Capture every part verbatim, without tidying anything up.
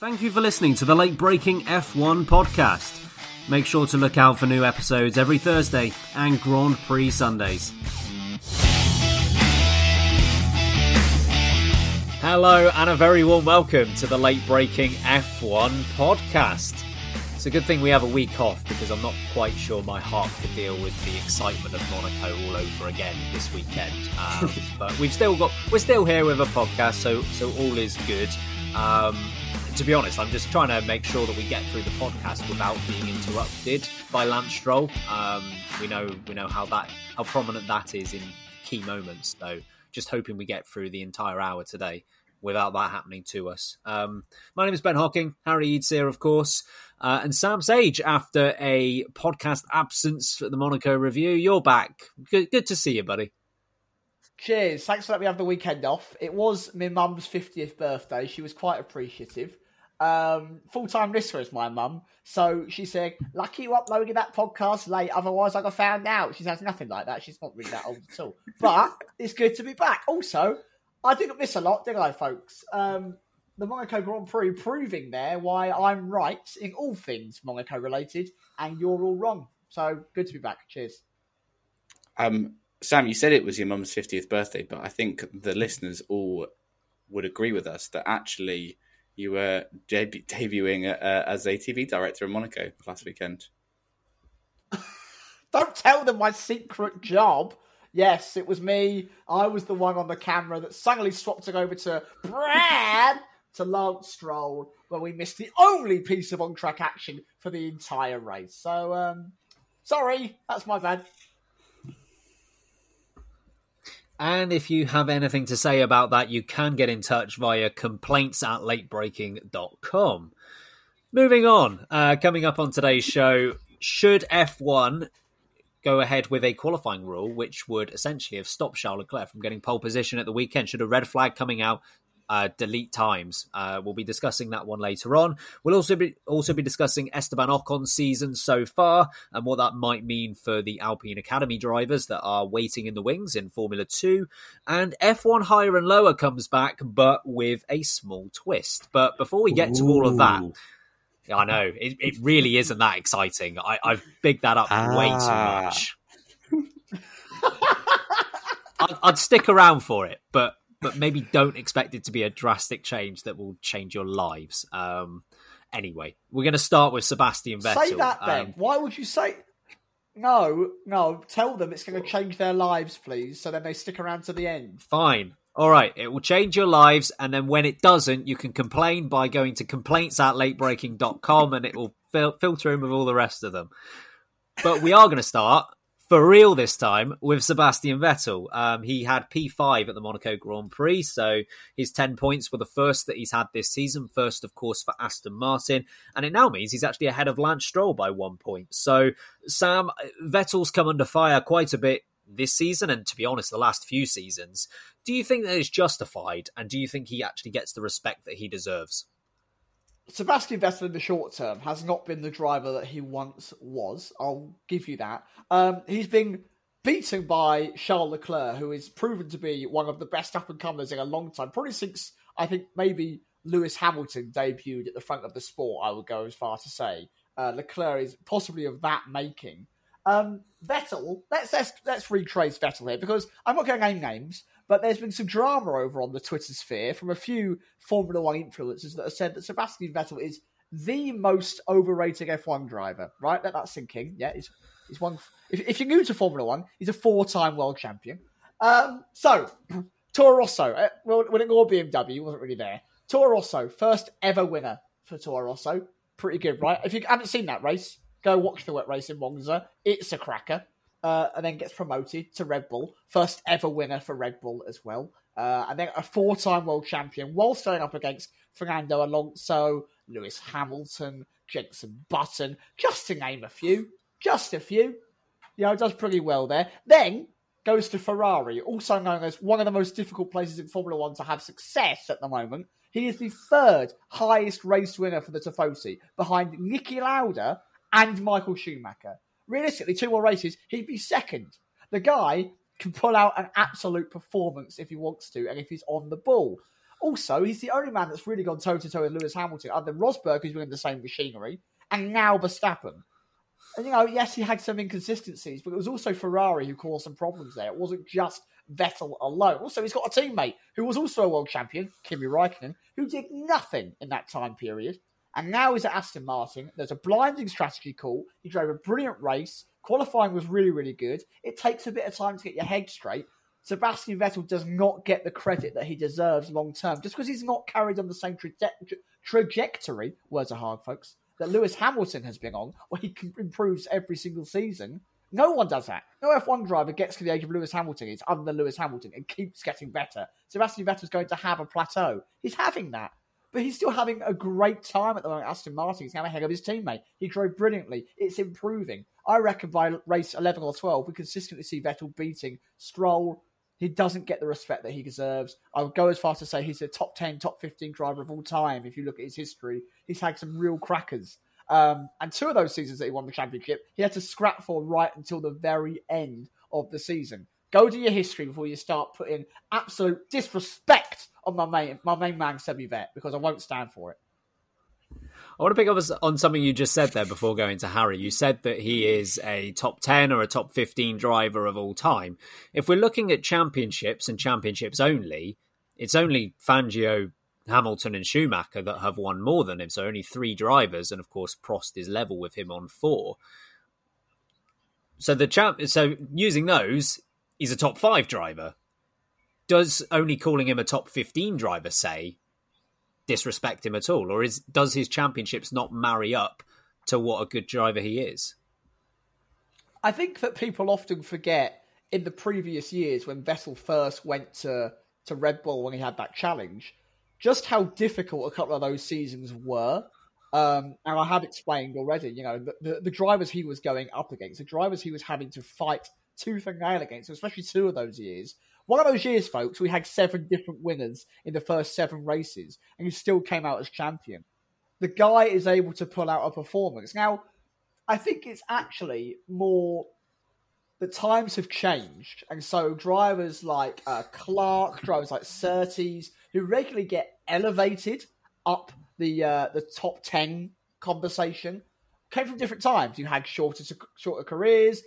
Thank you for listening to the Late Braking F one Podcast. Make sure to look out for new episodes every Thursday and Grand Prix Sundays. Hello and a very warm welcome to the Late Braking F one Podcast. It's a good thing we have a week off because I'm not quite sure my heart could deal with the excitement of Monaco all over again this weekend. Um, but we've still got, we're still here with a podcast, so so all is good. Um, To be honest, I'm just trying to make sure that we get through the podcast without being interrupted by Lance Stroll. Um, we know we know how that how prominent that is in key moments, though. Just hoping we get through the entire hour today without that happening to us. Um, my name is Ben Hocking, Harry Eads here, of course, uh, and Sam Sage. After a podcast absence for the Monaco review, you're back. Good, good to see you, buddy. Cheers. Thanks for letting me have the weekend off. It was my mum's fiftieth birthday. She was quite appreciative. Um, full-time listener is my mum, so she said, lucky you uploaded that podcast late, otherwise I got found out. She says nothing like that, she's not really that old at all, but it's good to be back. Also, I didn't miss a lot, did I, folks? Um, the Monaco Grand Prix proving there why I'm right in all things Monaco related and you're all wrong, so good to be back. Cheers. Um, Sam, you said it was your mum's fiftieth birthday, but I think the listeners all would agree with us that actually you were deb- debuting uh, as a T V director in Monaco last weekend. Don't tell them my secret job. Yes, it was me. I was the one on the camera that suddenly swapped it over to Brad to Lance Stroll, where we missed the only piece of on-track action for the entire race. So, um, sorry, that's my bad. And if you have anything to say about that, you can get in touch via complaints at latebreaking dot com. Moving on, uh, coming up on today's show, should F one go ahead with a qualifying rule, which would essentially have stopped Charles Leclerc from getting pole position at the weekend? Should a red flag coming out uh, delete times? Uh, we'll be discussing that one later on. We'll also be, also be discussing Esteban Ocon's season so far and what that might mean for the Alpine Academy drivers that are waiting in the wings in Formula two. And F one Higher and Lower comes back, but with a small twist. But before we get Ooh. to all of that, I know, it, it really isn't that exciting. I, I've bigged that up ah. way too much. I'd, I'd stick around for it, but but maybe don't expect it to be a drastic change that will change your lives. Um, anyway, we're going to start with Sebastian Vettel. Say that, Ben. Um, Why would you say... No, no. Tell them it's going to change their lives, please, so then they stick around to the end. Fine. All right. It will change your lives, and then when it doesn't, you can complain by going to complaints at latebreaking dot com, and it will fil- filter in with all the rest of them. But we are going to start... for real this time with Sebastian Vettel. Um, he had P five at the Monaco Grand Prix, so his ten points were the first that he's had this season. First, of course, for Aston Martin. And it now means he's actually ahead of Lance Stroll by one point. So, Sam, Vettel's come under fire quite a bit this season, and to be honest, the last few seasons. Do you think that is justified? And do you think he actually gets the respect that he deserves? Sebastian Vettel in the short term has not been the driver that he once was. I'll give you that. Um, he's been beaten by Charles Leclerc, who is proven to be one of the best up-and-comers in a long time. Probably since, I think, maybe Lewis Hamilton debuted at the front of the sport, I would go as far to say. Uh, Leclerc is possibly of that making. Um, Vettel, let's, let's, let's retrace Vettel here, because I'm not going to name names, but there's been some drama over on the Twitter sphere from a few Formula One influencers that have said that Sebastian Vettel is the most overrated F one driver, right? Let that sink in. Yeah, he's, he's one. If, if you're new to Formula One, he's a four-time world champion. Um, so, Toro Rosso, uh, well, when it all B M W, he wasn't really there. Toro Rosso, first ever winner for Toro Rosso. Pretty good, right? If you haven't seen that race, go watch the wet race in Monza. It's a cracker. Uh, and then gets promoted to Red Bull. First ever winner for Red Bull as well. Uh, and then a four-time world champion, whilst going up against Fernando Alonso, Lewis Hamilton, Jenson Button, just to name a few. Just a few. You know, does pretty well there. Then goes to Ferrari, also known as one of the most difficult places in Formula One to have success at the moment. He is the third highest race winner for the Tifosi, behind Niki Lauda and Michael Schumacher. Realistically, two more races, he'd be second. The guy can pull out an absolute performance if he wants to and if he's on the ball. Also, he's the only man that's really gone toe-to-toe with Lewis Hamilton, other than Rosberg, who's been in the same machinery, and now Verstappen. And, you know, yes, he had some inconsistencies, but it was also Ferrari who caused some problems there. It wasn't just Vettel alone. Also, he's got a teammate who was also a world champion, Kimi Räikkönen, who did nothing in that time period. And now he's at Aston Martin. There's a blinding strategy call. He drove a brilliant race. Qualifying was really, really good. It takes a bit of time to get your head straight. Sebastian Vettel does not get the credit that he deserves long-term, just because he's not carried on the same tra- tra- trajectory, words are hard, folks, that Lewis Hamilton has been on, where he improves every single season. No one does that. No F one driver gets to the age of Lewis Hamilton. He's under Lewis Hamilton and keeps getting better. Sebastian Vettel's going to have a plateau. He's having that. But he's still having a great time at the moment. Aston Martin is now ahead of his teammate. He drove brilliantly. It's improving. I reckon by race eleven or twelve, we consistently see Vettel beating Stroll. He doesn't get the respect that he deserves. I would go as far as to say he's a top ten, top fifteen driver of all time. If you look at his history, he's had some real crackers. Um, and two of those seasons that he won the championship, he had to scrap for right until the very end of the season. Go to your history before you start putting absolute disrespect on my main, my main man, Sebby Vett, because I won't stand for it. I want to pick up on something you just said there before going to Harry. You said that he is a top ten or a top fifteen driver of all time. If we're looking at championships and championships only, it's only Fangio, Hamilton and Schumacher that have won more than him. So only three drivers. And of course, Prost is level with him on four. So the champ, so using those, he's a top five driver. Does only calling him a top fifteen driver say disrespect him at all? Or is does his championships not marry up to what a good driver he is? I think that people often forget in the previous years when Vettel first went to, to Red Bull when he had that challenge, just how difficult a couple of those seasons were. Um, and I have explained already, you know, the, the, the drivers he was going up against, the drivers he was having to fight tooth and nail against, especially two of those years. One of those years, folks, we had seven different winners in the first seven races, and he still came out as champion. The guy is able to pull out a performance. Now, I think it's actually more the times have changed, and so drivers like uh, Clark, drivers like Surtees, who regularly get elevated up the uh, the top ten conversation, came from different times. You had shorter shorter careers.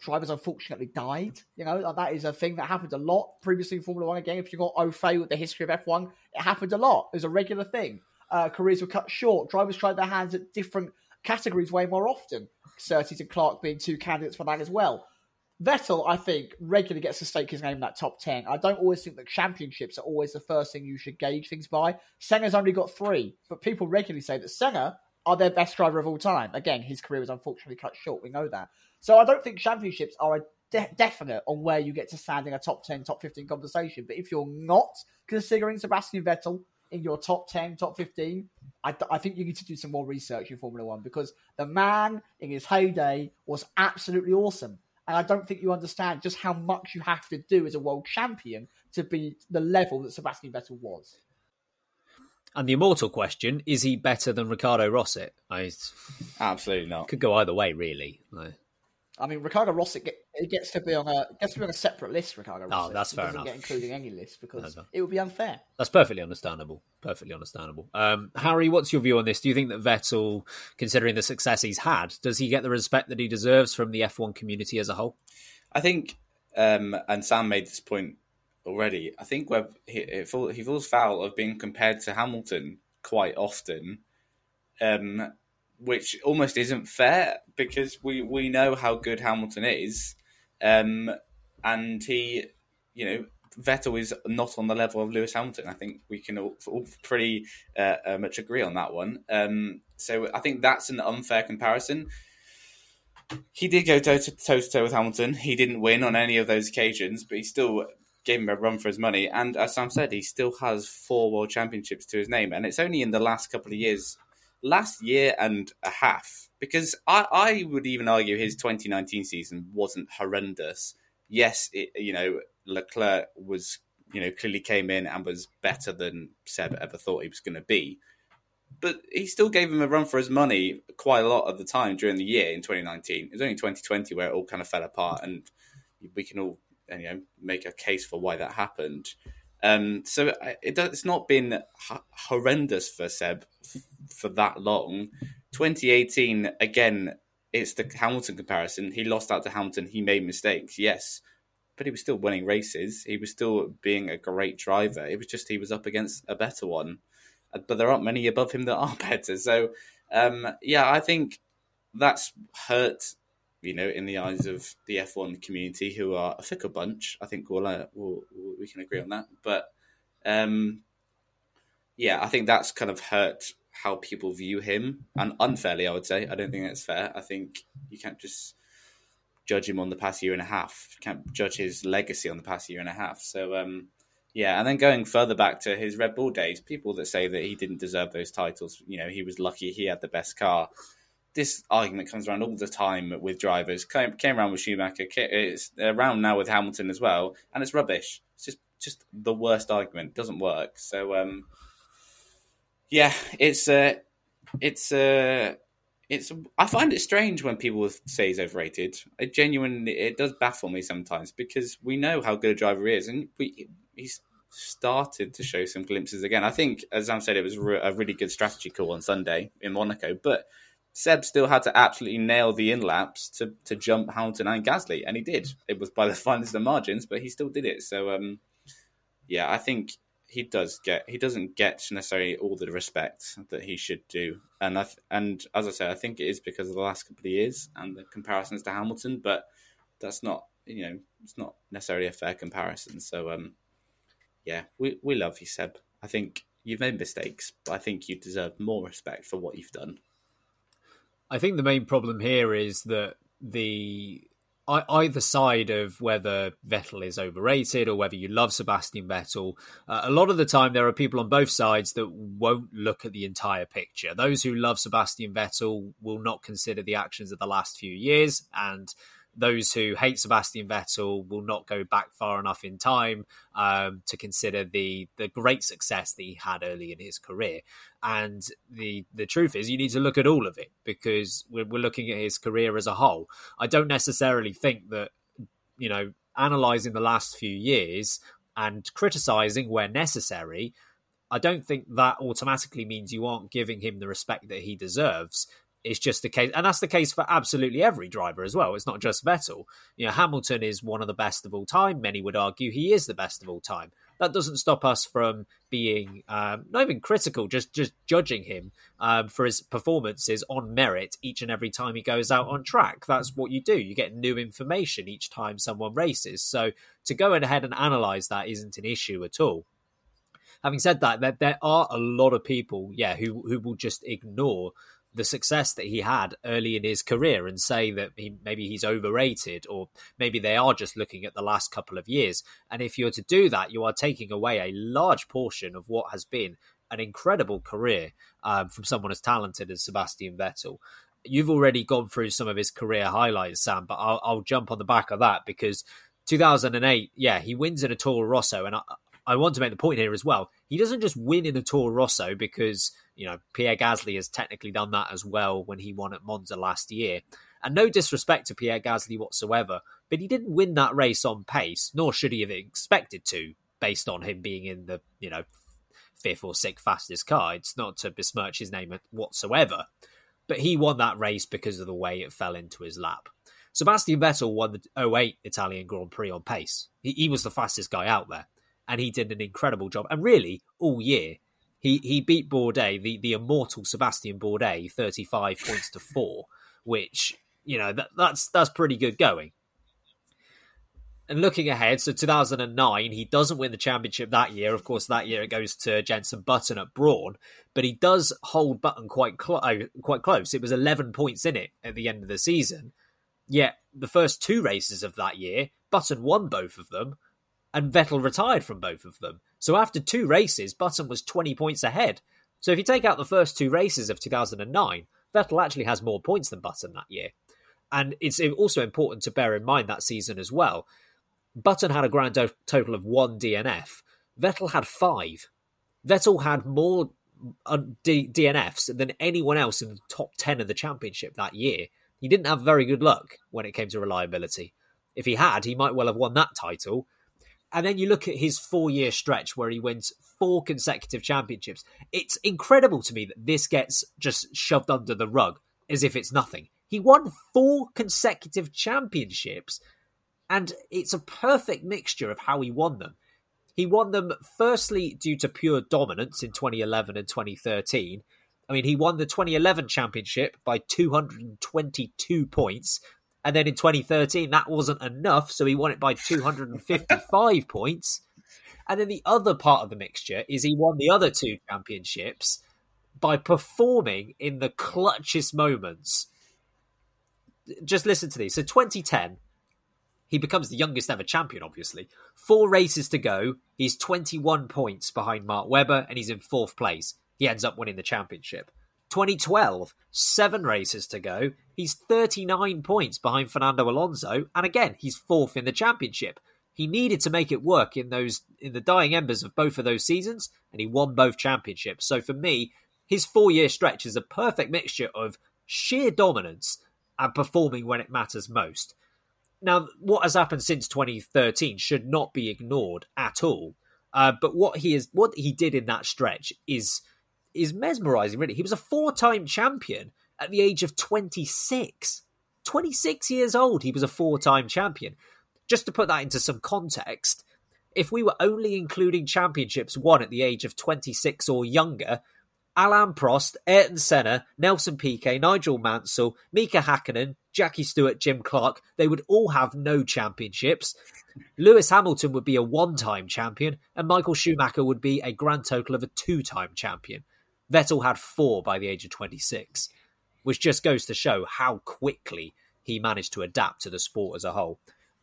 Drivers unfortunately died. You know, that is a thing that happened a lot previously in Formula One. Again, if you got au fait with the history of F one, it happened a lot. It was a regular thing. Uh, careers were cut short. Drivers tried their hands at different categories way more often. Surtees and Clark being two candidates for that as well. Vettel, I think, regularly gets to stake his name in that top ten. I don't always think that championships are always the first thing you should gauge things by. Senna's only got three, but people regularly say that Senna are their best driver of all time. Again, his career was unfortunately cut short. We know that. So I don't think championships are a de- definite on where you get to stand in a top ten, top fifteen conversation. But if you're not considering Sebastian Vettel in your top ten, top fifteen, I, th- I think you need to do some more research in Formula One, because the man in his heyday was absolutely awesome. And I don't think you understand just how much you have to do as a world champion to be the level that Sebastian Vettel was. And the immortal question, is he better than Ricardo Rosset? I, Absolutely not. Could go either way, really. No. I mean, Ricardo Rosset get, gets to be on a gets to be on a separate list, Ricardo Rosset. Oh, that's fair enough. He doesn't get included in any list because it would be unfair. That's perfectly understandable. Perfectly understandable. Um, Harry, what's your view on this? Do you think that Vettel, considering the success he's had, does he get the respect that he deserves from the F one community as a whole? I think, um, and Sam made this point already, I think where he, he falls foul of being compared to Hamilton quite often, um, which almost isn't fair, because we, we know how good Hamilton is, um, and he, you know, Vettel is not on the level of Lewis Hamilton. I think we can all, all pretty uh, uh, much agree on that one. Um, so I think that's an unfair comparison. He did go toe to toe with Hamilton. He didn't win on any of those occasions, but he still gave him a run for his money. And as Sam said, he still has four world championships to his name. And it's only in the last couple of years, last year and a half, because I, I would even argue his twenty nineteen season wasn't horrendous. Yes, it, you know, Leclerc was, you know, clearly came in and was better than Seb ever thought he was going to be. But he still gave him a run for his money quite a lot of the time during the year in twenty nineteen. It was only twenty twenty where it all kind of fell apart, and we can all, you know, make a case for why that happened. Um, so it, it's not been ho- horrendous for Seb f- for that long. twenty eighteen, again, it's the Hamilton comparison. He lost out to Hamilton. He made mistakes, yes, but he was still winning races. He was still being a great driver. It was just he was up against a better one. But there aren't many above him that are better. So, um, yeah, I think that's hurt, you know, in the eyes of the F one community, who are a fickle bunch. I think we'll, uh, we'll, we can agree on that. But, um, yeah, I think that's kind of hurt how people view him. And unfairly, I would say. I don't think that's fair. I think you can't just judge him on the past year and a half. You can't judge his legacy on the past year and a half. So, um yeah, and then going further back to his Red Bull days, people that say that he didn't deserve those titles, you know, he was lucky he had the best car. This argument comes around all the time with drivers. Came, came around with Schumacher, it's around now with Hamilton as well, and it's rubbish. It's just, just the worst argument. It doesn't work. So, um, yeah, it's uh, it's uh, it's. I find it strange when people say he's overrated. It genuinely, it does baffle me sometimes, because we know how good a driver he is, and we. He's started to show some glimpses again. I think, as Sam said, it was re- a really good strategy call on Sunday in Monaco, but Seb still had to absolutely nail the in-laps to, to jump Hamilton and Gasly, and he did. It was by the finest of margins, but he still did it. So, um, yeah, I think he does get he doesn't get necessarily all the respect that he should do. And, I th- and as I said, I think it is because of the last couple of years and the comparisons to Hamilton, but that's not, you know, it's not necessarily a fair comparison. So, um, yeah, we, we love you, Seb. I think you've made mistakes, but I think you deserve more respect for what you've done. I think the main problem here is that the either side of whether Vettel is overrated or whether you love Sebastian Vettel, uh, a lot of the time there are people on both sides that won't look at the entire picture. Those who love Sebastian Vettel will not consider the actions of the last few years, and those who hate Sebastian Vettel will not go back far enough in time um, to consider the the great success that he had early in his career. And the the truth is, you need to look at all of it, because we're, we're looking at his career as a whole. I don't necessarily think that, you know, analysing the last few years and criticising where necessary, I don't think that automatically means you aren't giving him the respect that he deserves. It's just the case, and that's the case for absolutely every driver as well. It's not just Vettel. You know, Hamilton is one of the best of all time. Many would argue he is the best of all time. That doesn't stop us from being um, not even critical, just just judging him um, for his performances on merit each and every time he goes out on track. That's what you do. You get new information each time someone races. So to go ahead and analyse that isn't an issue at all. Having said that, there, there are a lot of people, yeah, who who will just ignore the success that he had early in his career and say that he, maybe he's overrated, or maybe they are just looking at the last couple of years. And if you're to do that, you are taking away a large portion of what has been an incredible career um, from someone as talented as Sebastian Vettel. You've already gone through some of his career highlights, Sam, but I'll, I'll jump on the back of that, because two thousand eight, yeah, he wins in a Toro Rosso. And I, I want to make the point here as well. He doesn't just win in a Toro Rosso because, you know, Pierre Gasly has technically done that as well when he won at Monza last year. And no disrespect to Pierre Gasly whatsoever, but he didn't win that race on pace, nor should he have expected to, based on him being in the, you know, fifth or sixth fastest car. It's not to besmirch his name whatsoever. But he won that race because of the way it fell into his lap. Sebastian Vettel won the oh eight Italian Grand Prix on pace. He, he was the fastest guy out there. And he did an incredible job. And really, all year, he he beat Bourdais, the, the immortal Sebastian Bourdais, thirty-five points to four, which, you know, that, that's that's pretty good going. And looking ahead, so two thousand nine, he doesn't win the championship that year. Of course, that year it goes to Jenson Button at Brawn, but he does hold Button quite, clo- quite close. It was eleven points in it at the end of the season. Yet the first two races of that year, Button won both of them. and Vettel retired from both of them. So after two races, Button was twenty points ahead. So if you take out the first two races of two thousand nine, Vettel actually has more points than Button that year. And it's also important to bear in mind that season as well. Button had a grand total of one D N F. Vettel had five. Vettel had more D N Fs than anyone else in the top ten of the championship that year. He didn't have very good luck when it came to reliability. If he had, he might well have won that title. And then you look at his four-year stretch where he wins four consecutive championships. It's incredible to me that this gets just shoved under the rug as if it's nothing. He won four consecutive championships, and it's a perfect mixture of how he won them. He won them firstly due to pure dominance in twenty eleven and twenty thirteen. I mean, he won the twenty eleven championship by two hundred twenty-two points. And then in twenty thirteen, that wasn't enough, so he won it by two hundred fifty-five points. And then the other part of the mixture is he won the other two championships by performing in the clutchest moments. Just listen to these. So twenty ten, he becomes the youngest ever champion, obviously. Four races to go. He's twenty-one points behind Mark Webber, and he's in fourth place. He ends up winning the championship. twenty twelve, seven races to go. He's thirty-nine points behind Fernando Alonso. And again, he's fourth in the championship. He needed to make it work in those in the dying embers of both of those seasons, and he won both championships. So for me, his four-year stretch is a perfect mixture of sheer dominance and performing when it matters most. Now, what has happened since twenty thirteen should not be ignored at all. Uh, but what he is, what he did in that stretch is... is mesmerising, really. He was a four-time champion at the age of twenty-six. twenty-six years old, he was a four-time champion. Just to put that into some context, if we were only including championships won at the age of twenty-six or younger, Alain Prost, Ayrton Senna, Nelson Piquet, Nigel Mansell, Mika Hakkinen, Jackie Stewart, Jim Clark, they would all have no championships. Lewis Hamilton would be a one-time champion, and Michael Schumacher would be a grand total of a two-time champion. Vettel had four by the age of twenty-six, which just goes to show how quickly he managed to adapt to the sport as a whole.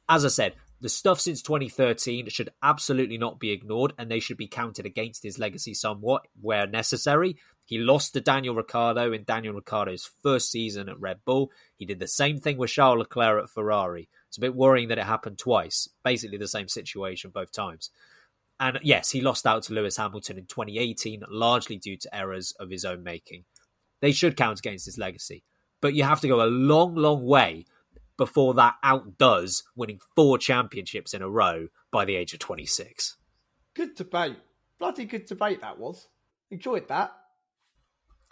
As I said, the stuff since twenty thirteen should absolutely not be ignored, and they should be counted against his legacy somewhat where necessary. He lost to Daniel Ricciardo in Daniel Ricciardo's first season at Red Bull. He did the same thing with Charles Leclerc at Ferrari. It's a bit worrying that it happened twice. Basically the same situation both times. And yes, he lost out to Lewis Hamilton in twenty eighteen, largely due to errors of his own making. They should count against his legacy. But you have to go a long, long way before that outdoes winning four championships in a row by the age of twenty-six. Good debate. Bloody good debate that was. Enjoyed that.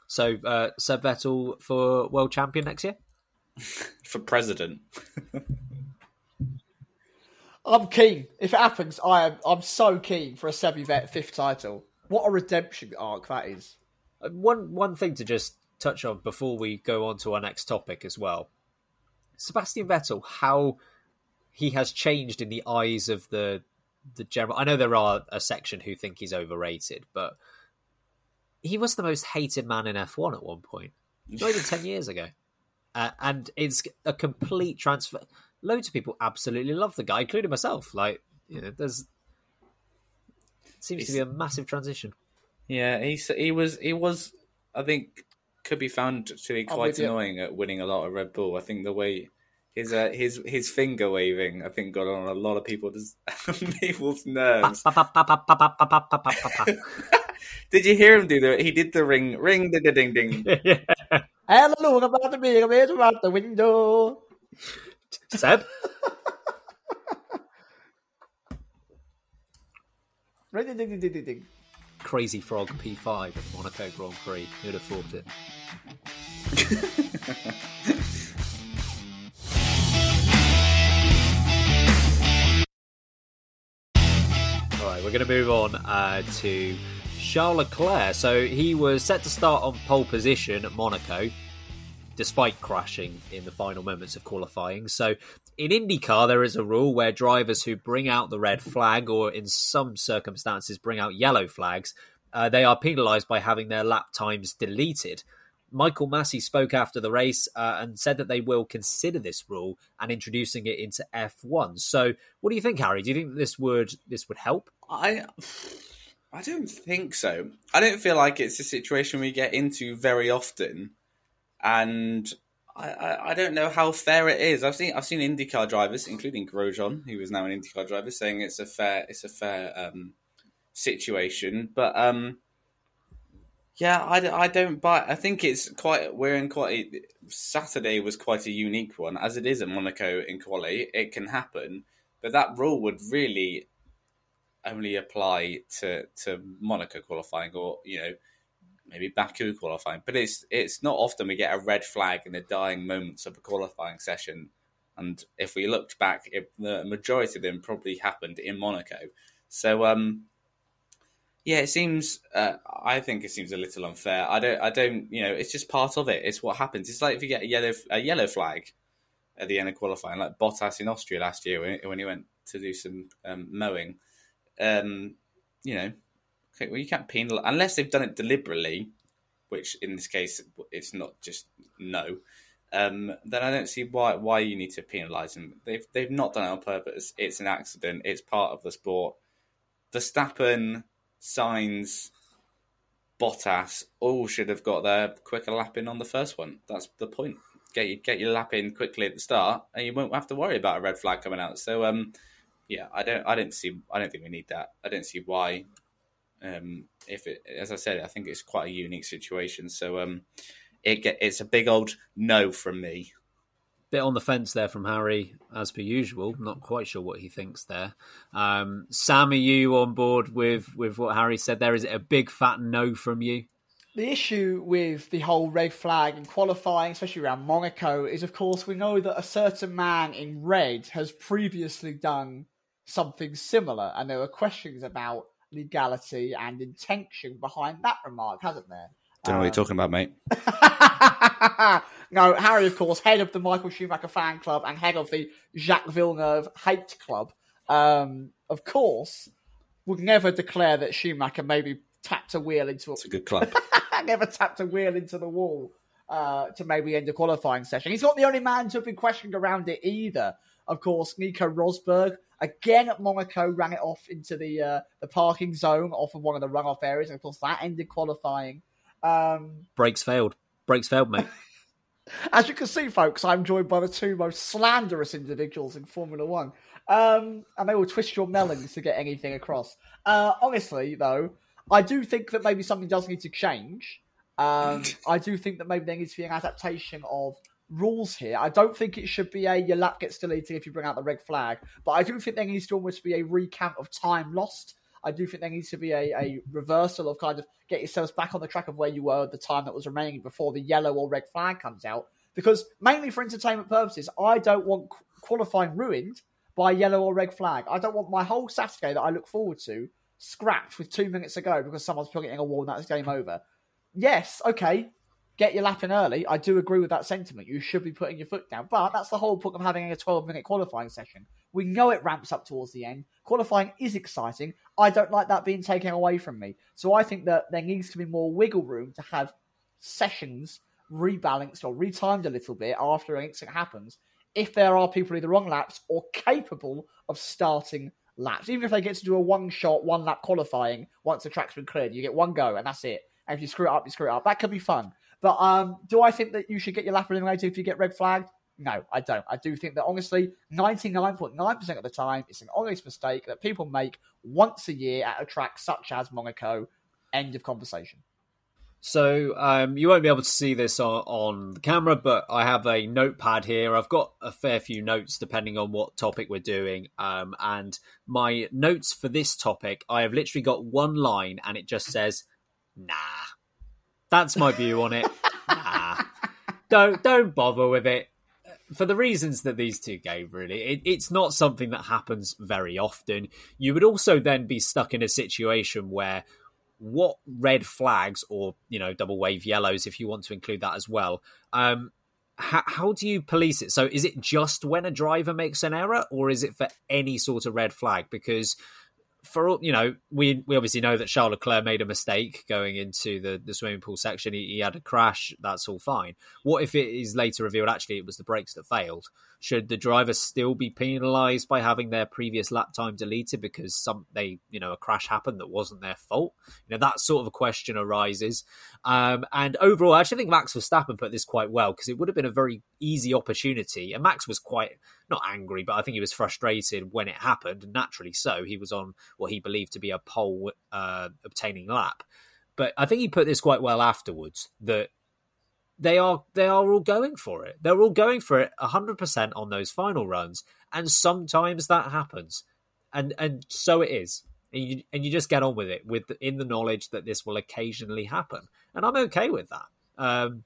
So, uh, Seb Vettel for world champion next year? For president. I'm keen. If it happens, I am. I'm so keen for a Seb-Vet fifth title. What a redemption arc that is. One one thing to just touch on before we go on to our next topic as well. Sebastian Vettel, how he has changed in the eyes of the the general. I know there are a section who think he's overrated, but he was the most hated man in F one at one point, not even ten years ago, uh, and it's a complete transfer. Loads of people absolutely love the guy, including myself. Like, you know, there's it seems it's, to be a massive transition. Yeah, he he was he was I think could be found to be quite oh, annoying at winning a lot of Red Bull. I think the way his uh, his his finger waving, I think, got on a lot of people's people's nerves. Did you hear him do that? He did the ring ring the ding ding ding. Yeah. And look about the beer, I'm out the window. Seb? Crazy Frog P five at Monaco Grand Prix. Who'd have thought it? Alright, we're going to move on uh, to Charles Leclerc. So he was set to start on pole position at Monaco, despite crashing in the final moments of qualifying. So in IndyCar, there is a rule where drivers who bring out the red flag, or in some circumstances bring out yellow flags, uh, they are penalised by having their lap times deleted. Michael Massey spoke after the race uh, and said that they will consider this rule and introducing it into F one. So what do you think, Harry? Do you think this would this would help? I I don't think so. I don't feel like it's a situation we get into very often. And I, I, I don't know how fair it is. I've seen I've seen IndyCar drivers, including Grosjean, who is now an IndyCar driver, saying it's a fair it's a fair um, situation. But um, yeah, I, I don't buy. I think it's quite. We're in quite. A, Saturday was quite a unique one, as it is in Monaco in quali. It can happen, but that rule would really only apply to to Monaco qualifying, or you know. Maybe Baku qualifying, but it's it's not often we get a red flag in the dying moments of a qualifying session. And if we looked back, it, the majority of them probably happened in Monaco. So, um, yeah, it seems. Uh, I think it seems a little unfair. I don't. I don't. You know, it's just part of it. It's what happens. It's like if you get a yellow a yellow flag at the end of qualifying, like Bottas in Austria last year when, when he went to do some um, mowing. Um, you know. Well, you can't penalise unless they've done it deliberately, which in this case it's not just no. Um, then I don't see why why you need to penalise them. They've they've not done it on purpose. It's an accident. It's part of the sport. Verstappen, Sainz, Bottas all should have got their quicker lap in on the first one. That's the point. Get you get your lap in quickly at the start, and you won't have to worry about a red flag coming out. So um, yeah, I don't I don't see I don't think we need that. I don't see why. Um, if it, as I said, I think it's quite a unique situation. So um, it get, it's a big old no from me. Bit on the fence there from Harry, as per usual. Not quite sure what he thinks there. Um, Sam, are you on board with, with what Harry said there? Is it a big fat no from you? The issue with the whole red flag and qualifying, especially around Monaco, is of course we know that a certain man in red has previously done something similar. And there were questions about legality and intention behind that remark, hasn't there? Don't know um, what you're talking about, mate. No, Harry, of course, head of the Michael Schumacher fan club and head of the Jacques Villeneuve hate club, um, of course, would never declare that Schumacher maybe tapped a wheel into a... It's a good club. Never tapped a wheel into the wall uh, to maybe end a qualifying session. He's not the only man to have been questioned around it either. Of course, Nico Rosberg, again at Monaco, ran it off into the uh, the parking zone off of one of the runoff areas. And of course, that ended qualifying. Um, Brakes failed. Brakes failed, mate. As you can see, folks, I'm joined by the two most slanderous individuals in Formula One. Um, and they will twist your melons to get anything across. Uh, honestly, though, I do think that maybe something does need to change. Um, I do think that maybe there needs to be an adaptation of rules here. I don't think it should be a your lap gets deleted if you bring out the red flag, but I do think there needs to almost be a recount of time lost. I do think there needs to be a, a reversal of kind of get yourselves back on the track of where you were at the time that was remaining before the yellow or red flag comes out, because mainly for entertainment purposes, I don't want qualifying ruined by yellow or red flag. I don't want my whole Saturday that I look forward to scrapped with two minutes ago because someone's plugging in a wall and that's game over. Yes, okay, get your lap in early. I do agree with that sentiment. You should be putting your foot down. But that's the whole point of having a twelve-minute qualifying session. We know it ramps up towards the end. Qualifying is exciting. I don't like that being taken away from me. So I think that there needs to be more wiggle room to have sessions rebalanced or retimed a little bit after an incident happens if there are people either on laps or capable of starting laps. Even if they get to do a one-shot, one-lap qualifying once the track's been cleared, you get one go and that's it. And if you screw it up, you screw it up. That could be fun. But um, do I think that you should get your lap eliminated if you get red flagged? No, I don't. I do think that, honestly, ninety-nine point nine percent of the time, it's an honest mistake that people make once a year at a track such as Monaco. End of conversation. So um, you won't be able to see this on, on the camera, but I have a notepad here. I've got a fair few notes depending on what topic we're doing. Um, and my notes for this topic, I have literally got one line and it just says, nah. That's my view on it. Nah. Don't don't bother with it for the reasons that these two gave, really. It, it's not something that happens very often. You would also then be stuck in a situation where what red flags or, you know, double wave yellows, if you want to include that as well, um, how, how do you police it? So is it just when a driver makes an error or is it for any sort of red flag? Because for all, you know, we we obviously know that Charles Leclerc made a mistake going into the, the swimming pool section. He, he had a crash. That's all fine. What if it is later revealed, actually, it was the brakes that failed? Should the driver still be penalised by having their previous lap time deleted because some they, you know, a crash happened that wasn't their fault? You know, that sort of a question arises. Um, and overall, I actually think Max Verstappen put this quite well, because it would have been a very easy opportunity. And Max was quite, not angry, but I think he was frustrated when it happened. Naturally so. He was on what he believed to be a pole uh, obtaining lap. But I think he put this quite well afterwards, that they are they are all going for it. They're all going for it one hundred percent on those final runs. And sometimes that happens. And and so it is. And you, and you just get on with it with the, in the knowledge that this will occasionally happen. And I'm okay with that. Um,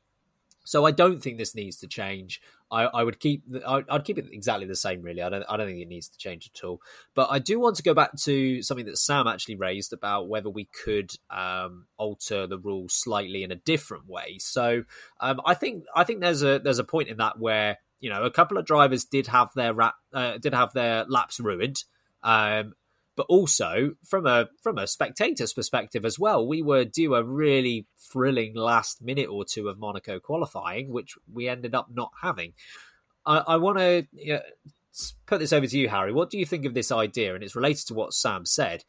so I don't think this needs to change. I, I would keep I, I'd keep it exactly the same, really. I don't I don't think it needs to change at all. But I do want to go back to something that Sam actually raised about whether we could um, alter the rules slightly in a different way. So um, I think I think there's a there's a point in that where, you know, a couple of drivers did have their rap, uh, did have their laps ruined. Um, But also, from a from a spectator's perspective as well, we were due a really thrilling last minute or two of Monaco qualifying, which we ended up not having. I, I want to you know, put this over to you, Harry. What do you think of this idea? And it's related to what Sam said.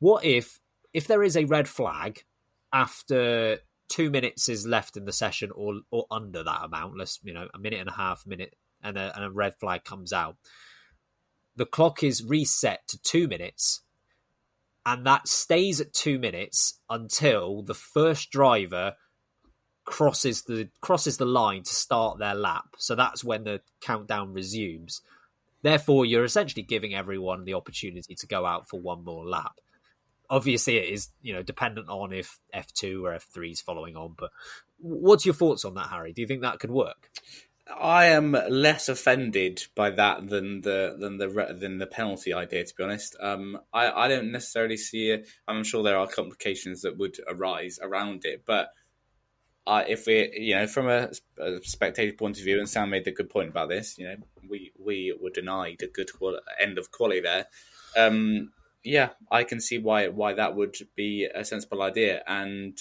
What if, if there is a red flag after two minutes is left in the session, or or under that amount, less, you know, a minute and a half, minute, and a, and a red flag comes out? The clock is reset to two minutes, and that stays at two minutes until the first driver crosses the crosses the line to start their lap. So that's when the countdown resumes. Therefore, you're essentially giving everyone the opportunity to go out for one more lap. Obviously, it is, you know, dependent on if F two or F three is following on. But what's your thoughts on that, Harry? Do you think that could work? I am less offended by that than the than the than the penalty idea, to be honest. Um, I, I don't necessarily see it. I'm sure there are complications that would arise around it, but uh, if we, you know, from a, a spectator point of view, and Sam made a good point about this, you know, we we were denied a good quali- end of quali there. Um, yeah, I can see why why that would be a sensible idea. And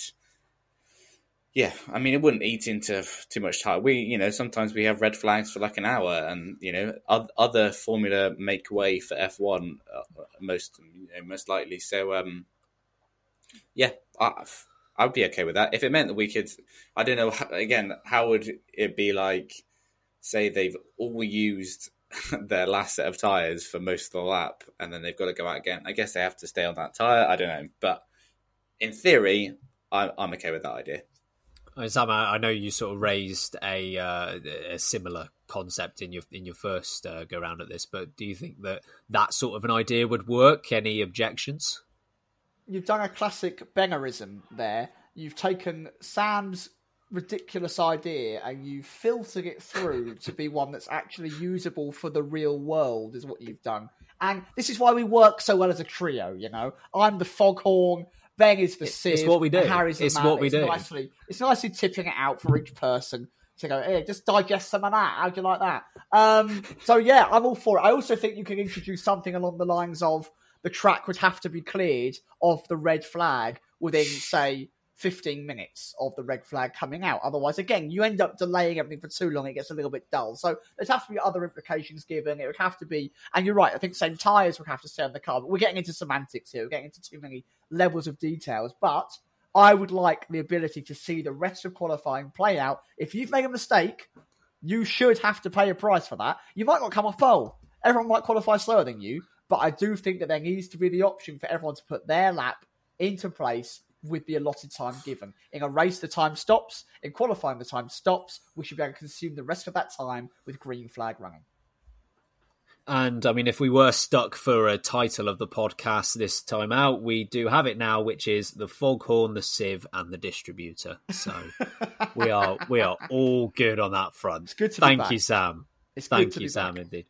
yeah, I mean, it wouldn't eat into too much time. We, you know, sometimes we have red flags for like an hour, and, you know, other formula make way for F one uh, most you know, most likely. So, um, yeah, I, I would be okay with that. If it meant that we could, I don't know, again, how would it be like, say they've all used their last set of tyres for most of the lap, and then they've got to go out again. I guess they have to stay on that tyre. I don't know. But in theory, I, I'm okay with that idea. Sam, I know you sort of raised a, uh, a similar concept in your in your first uh, go round at this, but do you think that that sort of an idea would work? Any objections? You've done a classic Bengerism there. You've taken Sam's ridiculous idea and you filtered it through to be one that's actually usable for the real world, is what you've done. And this is why we work so well as a trio, you know. I'm the foghorn. Ben is the sieve. It's what we do. Harry's the it's man. what we it's do. Nicely, it's nicely tipping it out for each person to go, hey, just digest some of that. How do you like that? Um, so, yeah, I'm all for it. I also think you can introduce something along the lines of the track would have to be cleared of the red flag within, say, fifteen minutes of the red flag coming out. Otherwise, again, you end up delaying everything for too long. It gets a little bit dull. So there'd have to be other implications given. It would have to be, and you're right, I think same tyres would have to stay on the car. But we're getting into semantics here. We're getting into too many levels of details. But I would like the ability to see the rest of qualifying play out. If you've made a mistake, you should have to pay a price for that. You might not come off pole. Everyone might qualify slower than you. But I do think that there needs to be the option for everyone to put their lap into place with the allotted time given. In a race, the time stops. In qualifying, the time stops. We should be able to consume the rest of that time with green flag running. And, I mean, if we were stuck for a title of the podcast this time out, we do have it now, which is The Foghorn, The Sieve and The Distributor. So we are we are all good on that front. It's good to Thank be back. you, Sam. It's Thank good to you, be Sam, back. indeed.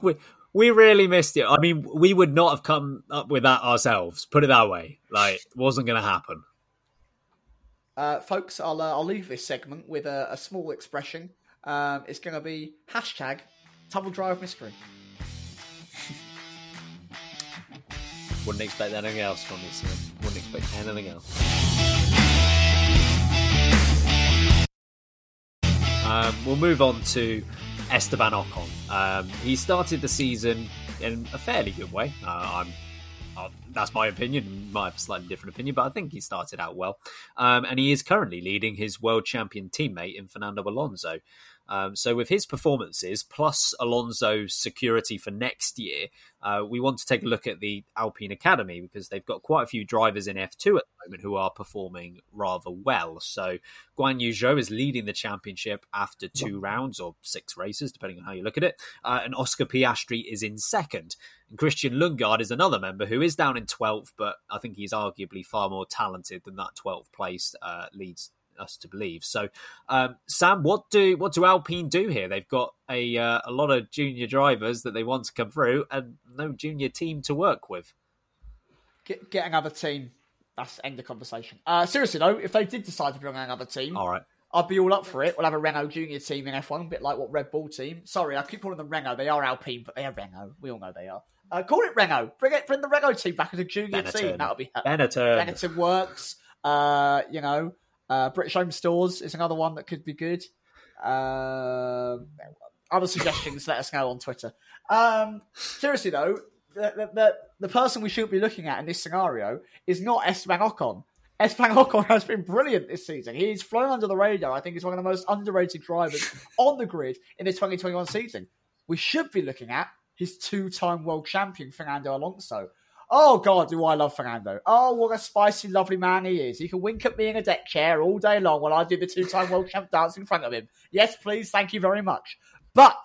we We really missed it. I mean, we would not have come up with that ourselves. Put it that way. Like, it wasn't going to happen. Uh, folks, I'll uh, I'll leave this segment with a, a small expression. Um, it's going to be hashtag Tumble Drive Mystery. Wouldn't expect anything else from this one. Wouldn't expect anything else. Um, we'll move on to Esteban Ocon. Um, he started the season in a fairly good way. Uh, I'm, I'm, that's my opinion, my slightly different opinion, but I think he started out well. Um, and he is currently leading his world champion teammate in Fernando Alonso. Um, so with his performances, plus Alonso's security for next year, uh, we want to take a look at the Alpine Academy because they've got quite a few drivers in F two at the moment who are performing rather well. So Guanyu Zhou is leading the championship after two rounds or six races, depending on how you look at it. Uh, and Oscar Piastri is in second. And Christian Lundgaard is another member who is down in twelfth, but I think he's arguably far more talented than that twelfth place uh, leads us to believe. So um, Sam, what do what do Alpine do here? They've got a uh, a lot of junior drivers that they want to come through and no junior team to work with. Get, get another team. That's end the conversation. Uh, seriously though, if they did decide to bring another team, all right, I'd be all up for it. We'll have a Renault junior team in F one, a bit like what Red Bull team. Sorry, I keep calling them Renault. They are Alpine, but they are Renault. We all know they are. Uh, call it Renault. Bring it. Bring the Renault team back as a junior Benetton. team. That'll be Benetton. Benetton works. Uh, you know. Uh, British Home Stores is another one that could be good. Um, other suggestions, let us know on Twitter. Um, seriously, though, the, the, the person we should be looking at in this scenario is not Esteban Ocon. Esteban Ocon has been brilliant this season. He's flown under the radar. I think he's one of the most underrated drivers on the grid in the twenty twenty-one season. We should be looking at his two-time world champion, Fernando Alonso. Oh, God, do I love Fernando. Oh, what a spicy, lovely man he is. He can wink at me in a deck chair all day long while I do the two-time world champ dance in front of him. Yes, please, thank you very much. But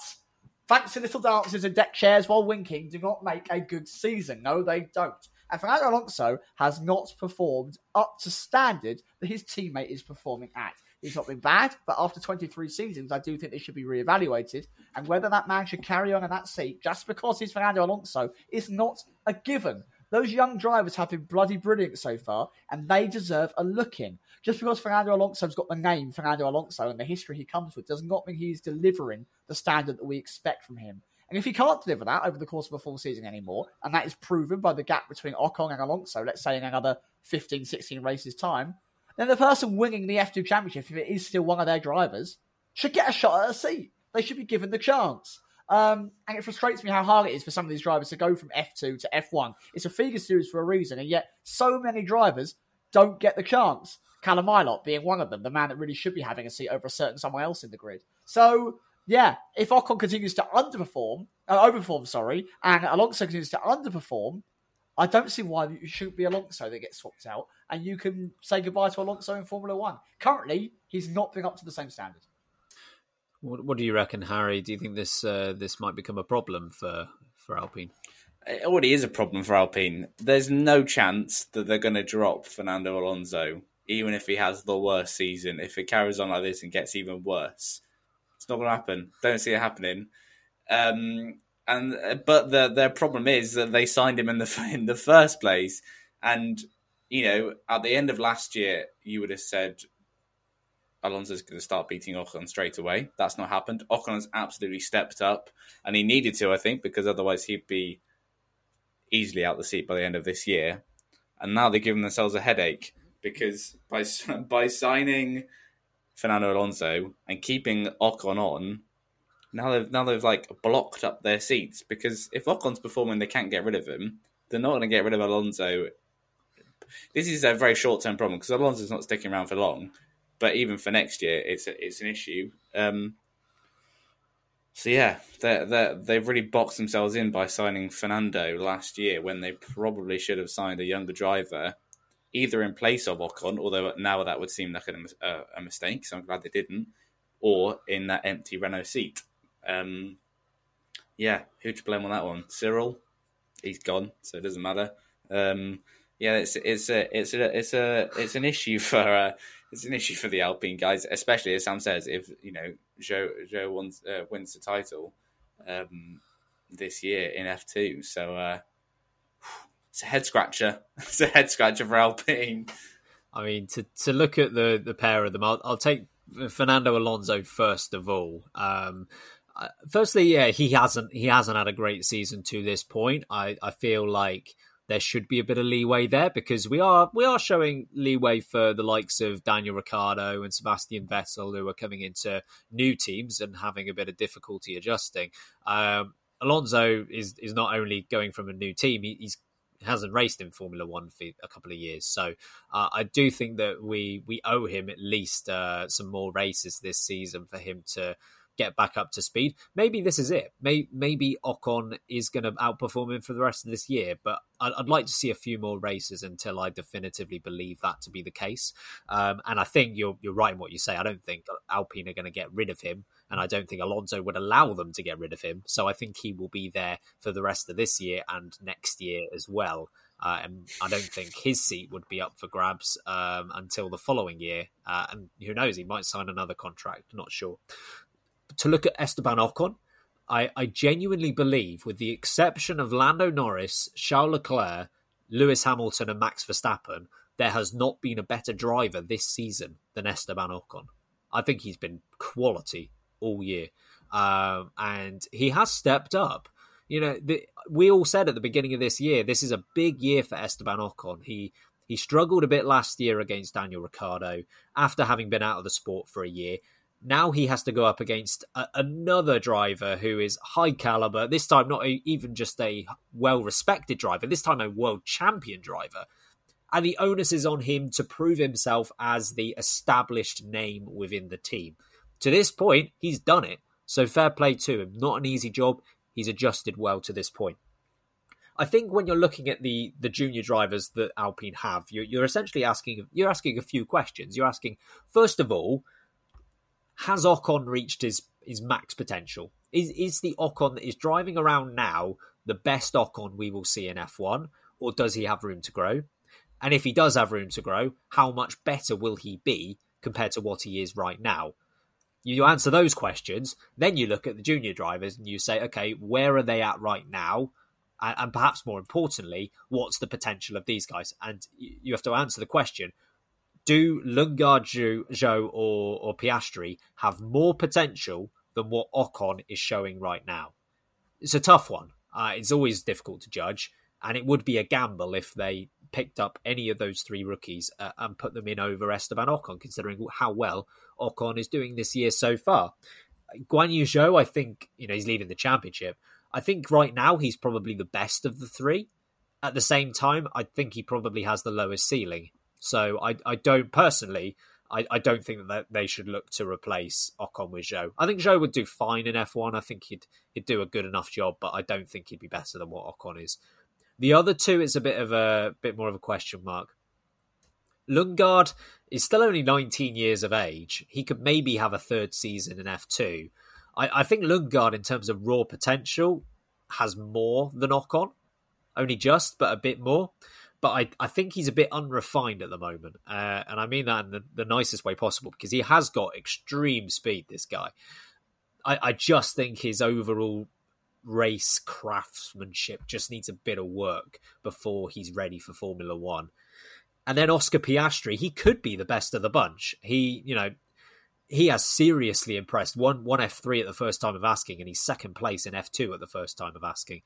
thanks to little dances and deck chairs while winking do not make a good season. No, they don't. And Fernando Alonso has not performed up to standard that his teammate is performing at. He's not been bad, but after twenty-three seasons, I do think they should be reevaluated. And whether that man should carry on in that seat just because he's Fernando Alonso is not a given. Those young drivers have been bloody brilliant so far, and they deserve a look-in. Just because Fernando Alonso's got the name Fernando Alonso and the history he comes with does not mean he's delivering the standard that we expect from him. And if he can't deliver that over the course of a full season anymore, and that is proven by the gap between Ocon and Alonso, let's say in another fifteen, sixteen races' time, then the person winning the F two Championship, if it is still one of their drivers, should get a shot at a seat. They should be given the chance. Um, and it frustrates me how hard it is for some of these drivers to go from F two to F one. It's a feeder series for a reason, and yet so many drivers don't get the chance. Callum Ilott being one of them, the man that really should be having a seat over a certain someone else in the grid. So, yeah, if Ocon continues to underperform, uh, overperform, sorry, and Alonso continues to underperform, I don't see why it shouldn't be Alonso that gets swapped out, and you can say goodbye to Alonso in Formula One. Currently, he's not been up to the same standard. What, what do you reckon, Harry? Do you think this uh, this might become a problem for, for Alpine? It already is a problem for Alpine. There's no chance that they're going to drop Fernando Alonso, even if he has the worst season. If it carries on like this and gets even worse, it's not going to happen. Don't see it happening. Um, and but the, their problem is that they signed him in the in the first place. And you know, at the end of last year, you would have said Alonso's going to start beating Ocon straight away. That's not happened. Ocon has absolutely stepped up, and he needed to, I think, because otherwise he'd be easily out the seat by the end of this year. And now they're giving themselves a headache because by by signing Fernando Alonso and keeping Ocon on, now they've now they've like blocked up their seats because if Ocon's performing, they can't get rid of him. They're not going to get rid of Alonso. This is a very short term problem because Alonso's not sticking around for long. But even for next year, it's a, it's an issue. Um, so yeah, they're, they're, they've really boxed themselves in by signing Fernando last year when they probably should have signed a younger driver, either in place of Ocon, although now that would seem like a, a, a mistake, so I'm glad they didn't, or in that empty Renault seat. Um, yeah, who to blame on that one? Cyril, he's gone, so it doesn't matter. Um, yeah, it's it's a it's a it's a it's an issue for. Uh, It's an issue for the Alpine guys, especially as Sam says, if you know Joe Joe wins, uh, wins the title um, this year in F two. So uh, it's a head scratcher. It's a head scratcher for Alpine. I mean, to to look at the, the pair of them, I'll, I'll take Fernando Alonso first of all. Um, firstly, yeah, he hasn't he hasn't had a great season to this point. I, I feel like there should be a bit of leeway there, because we are we are showing leeway for the likes of Daniel Ricciardo and Sebastian Vettel, who are coming into new teams and having a bit of difficulty adjusting. Um, Alonso is is not only going from a new team, he, he's hasn't raced in Formula One for a couple of years. So uh, I do think that we, we owe him at least uh, some more races this season for him to get back up to speed. Maybe this is it. Maybe, maybe Ocon is going to outperform him for the rest of this year, but I'd, I'd like to see a few more races until I definitively believe that to be the case. Um, and I think you're you're right in what you say. I don't think Alpine are going to get rid of him, and I don't think Alonso would allow them to get rid of him. So I think he will be there for the rest of this year and next year as well. Uh, and I don't think his seat would be up for grabs um, until the following year. Uh, and who knows, he might sign another contract, not sure. To look at Esteban Ocon, I, I genuinely believe, with the exception of Lando Norris, Charles Leclerc, Lewis Hamilton and Max Verstappen, there has not been a better driver this season than Esteban Ocon. I think he's been quality all year. Um, and he has stepped up. You know, the, we all said at the beginning of this year, this is a big year for Esteban Ocon. He he struggled a bit last year against Daniel Ricciardo after having been out of the sport for a year. Now he has to go up against a, another driver who is high caliber, this time not a, even just a well-respected driver, this time a world champion driver. And the onus is on him to prove himself as the established name within the team. To this point, he's done it. So fair play to him. Not an easy job. He's adjusted well to this point. I think when you're looking at the the junior drivers that Alpine have, you're, you're essentially asking, you're asking a few questions. You're asking, first of all, has Ocon reached his, his max potential? Is is the Ocon that is driving around now the best Ocon we will see in F one? Or does he have room to grow? And if he does have room to grow, how much better will he be compared to what he is right now? You answer those questions, then you look at the junior drivers and you say, okay, where are they at right now? And, and perhaps more importantly, what's the potential of these guys? And you have to answer the question, do Lundgaard, Zhou or, or Piastri have more potential than what Ocon is showing right now? It's a tough one. Uh, it's always difficult to judge. And it would be a gamble if they picked up any of those three rookies uh, and put them in over Esteban Ocon, considering how well Ocon is doing this year so far. Guanyu Zhou, I think, you know, he's leading the championship. I think right now he's probably the best of the three. At the same time, I think he probably has the lowest ceiling. So I, I don't personally, I, I don't think that they should look to replace Ocon with Zhou. I think Zhou would do fine in F one. I think he'd he'd do a good enough job, but I don't think he'd be better than what Ocon is. The other two, it's a bit of a bit more of a question mark. Lundgaard is still only nineteen years of age. He could maybe have a third season in F two. I, I think Lundgaard, in terms of raw potential, has more than Ocon. Only just, but a bit more. But I, I think he's a bit unrefined at the moment. Uh, and I mean that in the, the nicest way possible, because he has got extreme speed, this guy. I, I just think his overall race craftsmanship just needs a bit of work before he's ready for Formula One. And then Oscar Piastri, he could be the best of the bunch. He, you know, he has seriously impressed. One, one F three at the first time of asking, and he's second place in F two at the first time of asking.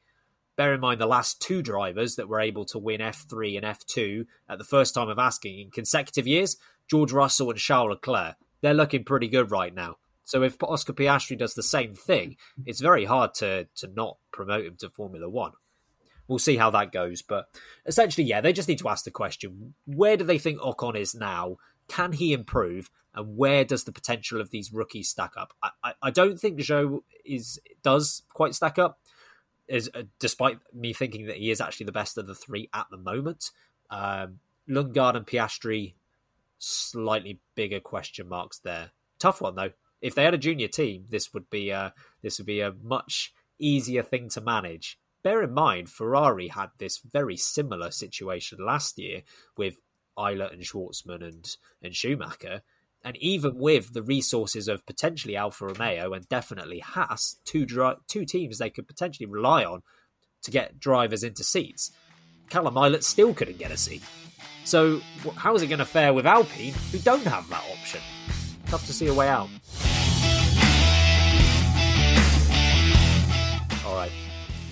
Bear in mind the last two drivers that were able to win F three and F two at the first time of asking in consecutive years, George Russell and Charles Leclerc. They're looking pretty good right now. So if Oscar Piastri does the same thing, it's very hard to, to not promote him to Formula One. We'll see how that goes. But essentially, yeah, they just need to ask the question, where do they think Ocon is now? Can he improve? And where does the potential of these rookies stack up? I, I, I don't think Zhou is does quite stack up. Is, uh, despite me thinking that he is actually the best of the three at the moment. Um, Lundgaard and Piastri, slightly bigger question marks there. Tough one, though. If they had a junior team, this would be a, this would be a much easier thing to manage. Bear in mind, Ferrari had this very similar situation last year with Eiler and Schwartzman and, and Schumacher. And even with the resources of potentially Alfa Romeo and definitely Haas, two dri- two teams they could potentially rely on to get drivers into seats, Callum Eilert still couldn't get a seat. So how is it going to fare with Alpine, who don't have that option? Tough to see a way out. All right,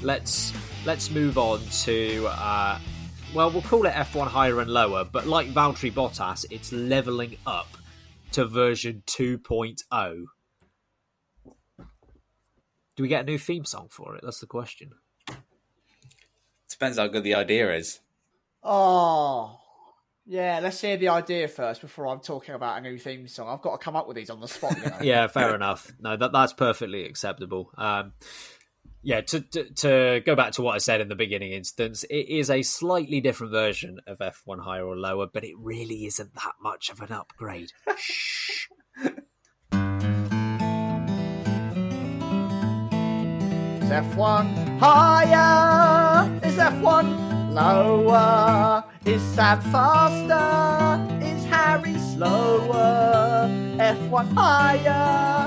let's let's move on to uh, well, we'll call it F one higher and lower, but like Valtteri Bottas, it's levelling up to version two point oh. Do we get a new theme song for it? That's the question. Depends how good the idea is. Oh, yeah, let's hear the idea first before I'm talking about a new theme song. I've got to come up with these on the spot, you know? Yeah, fair enough. No, that that's perfectly acceptable. Um, yeah, to, to to go back to what I said in the beginning instance, it is a slightly different version of F one higher or lower, but it really isn't that much of an upgrade. Shh. Is F one higher? Is F one lower? Is Sam faster? Is Harry slower? F one higher?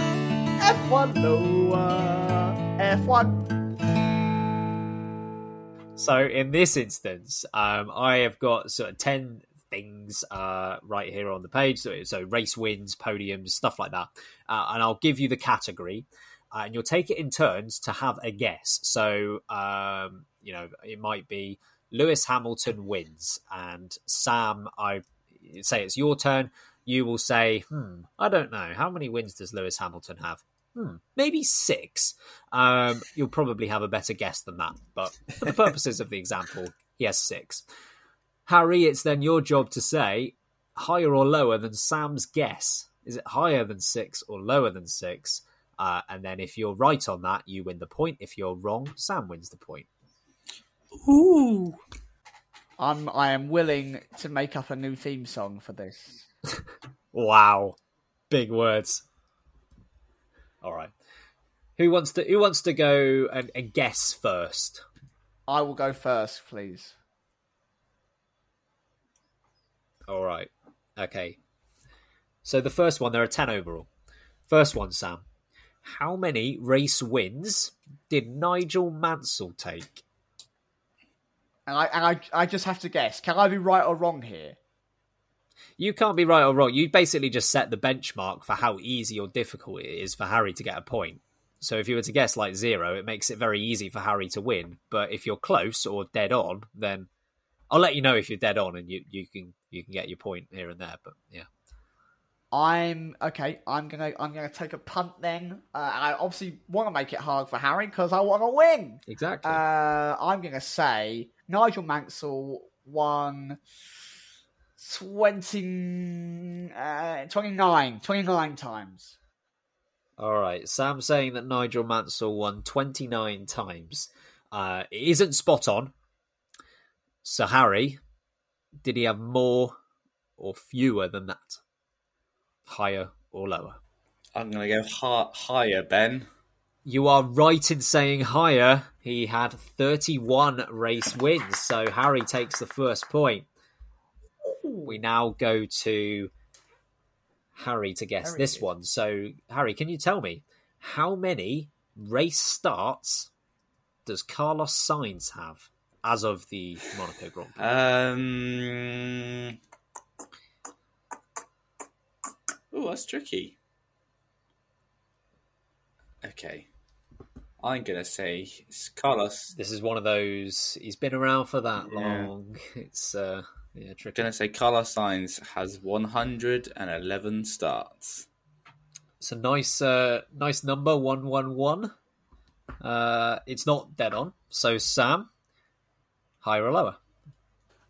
F one lower? F one. So in this instance, um, I have got sort of ten things uh, right here on the page. So, so race wins, podiums, stuff like that. Uh, and I'll give you the category. Uh, and you'll take it in turns to have a guess. So, um, you know, it might be Lewis Hamilton wins. And Sam, I say it's your turn. You will say, hmm, I don't know. How many wins does Lewis Hamilton have? Hmm, maybe six. Um, you'll probably have a better guess than that. But for the purposes of the example, he has six. Harry, it's then your job to say higher or lower than Sam's guess. Is it higher than six or lower than six? Uh, and then if you're right on that, you win the point. If you're wrong, Sam wins the point. Ooh. I'm, I am willing to make up a new theme song for this. Wow. Big words. All right. Who wants to Who wants to go and, and guess first? I will go first, please. All right. Okay. So the first one, there are ten overall. First one, Sam. How many race wins did Nigel Mansell take? And I and I, I just have to guess. Can I be right or wrong here? You can't be right or wrong. You basically just set the benchmark for how easy or difficult it is for Harry to get a point. So if you were to guess like zero, it makes it very easy for Harry to win. But if you're close or dead on, then I'll let you know if you're dead on and you, you can you can get your point here and there. But yeah. I'm okay. I'm gonna I'm gonna take a punt then. Uh, I obviously want to make it hard for Harry because I want to win. Exactly. Uh, I'm gonna say Nigel Mansell won twenty uh, twenty-nine twenty-nine times. All right, Sam saying that Nigel Mansell won twenty-nine times. Uh, it isn't spot on. So Harry, did he have more or fewer than that? Higher or lower? I'm going to go ha- higher, Ben. You are right in saying higher. He had thirty-one race wins, so Harry takes the first point. We now go to Harry to guess Harry. This one. So, Harry, can you tell me how many race starts does Carlos Sainz have as of the Monaco Grand Prix? Um... Oh, that's tricky. Okay. I'm going to say it's Carlos. This is one of those, he's been around for that yeah. long. It's uh, yeah, tricky. I'm going to say Carlos Sainz has one hundred eleven starts. It's a nice uh, nice number, one hundred eleven. Uh, it's not dead on. So, Sam, higher or lower?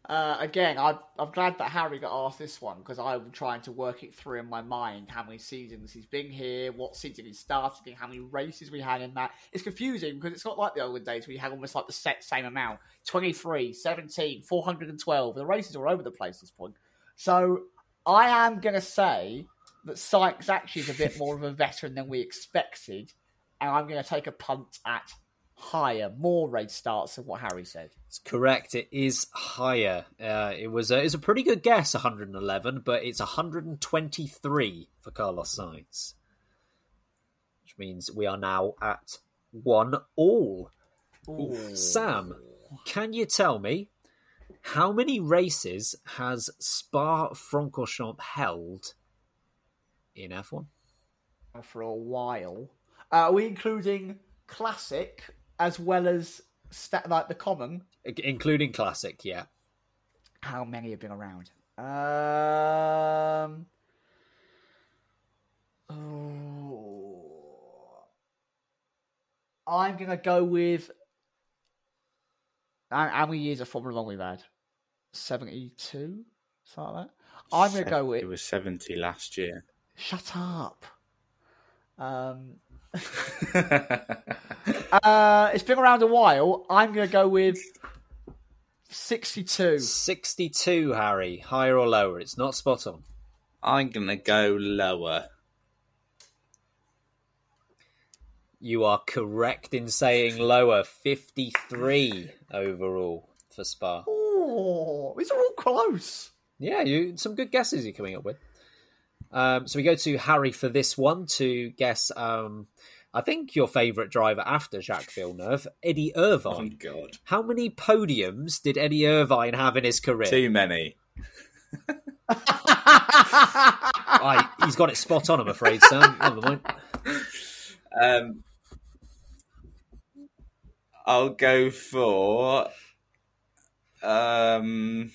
Uh, again, I, I'm glad that Harry got asked this one because I'm trying to work it through in my mind. How many seasons he's been here, what season he started in, how many races we had in that. It's confusing because it's not like the olden days where you had almost like the set same amount. twenty-three, seventeen, four hundred twelve. The races are all over the place at this point. So I am going to say that Sykes actually is a bit more of a veteran than we expected. And I'm going to take a punt at higher, more race starts than what Harry said. It's correct. It is higher. Uh, it was a, it's a pretty good guess, one hundred eleven, but it's one hundred twenty-three for Carlos Sainz, which means we are now at one all. Ooh. Sam, can you tell me how many races has Spa-Francorchamps held in F one? For a while. Uh, are we including Classic as well as sta- like the common, including Classic? Yeah. How many have been around? Um, oh, I'm going to go with... How many years of Formula One we've had? seventy-two? Something like that? I'm going to go with... It was seventy last year. Shut up. Um, uh, it's been around a while. I'm going to go with... sixty-two. sixty-two, Harry. Higher or lower? It's not spot on. I'm going to go lower. You are correct in saying lower. fifty-three overall for Spa. Oh, these are all close. Yeah, you some good guesses you're coming up with. Um, so we go to Harry for this one to guess... Um, I think your favourite driver after Jacques Villeneuve, Eddie Irvine. Oh, God. How many podiums did Eddie Irvine have in his career? Too many. Right, he's got it spot on, I'm afraid, Sam. Never mind. Um, I'll go for... Um,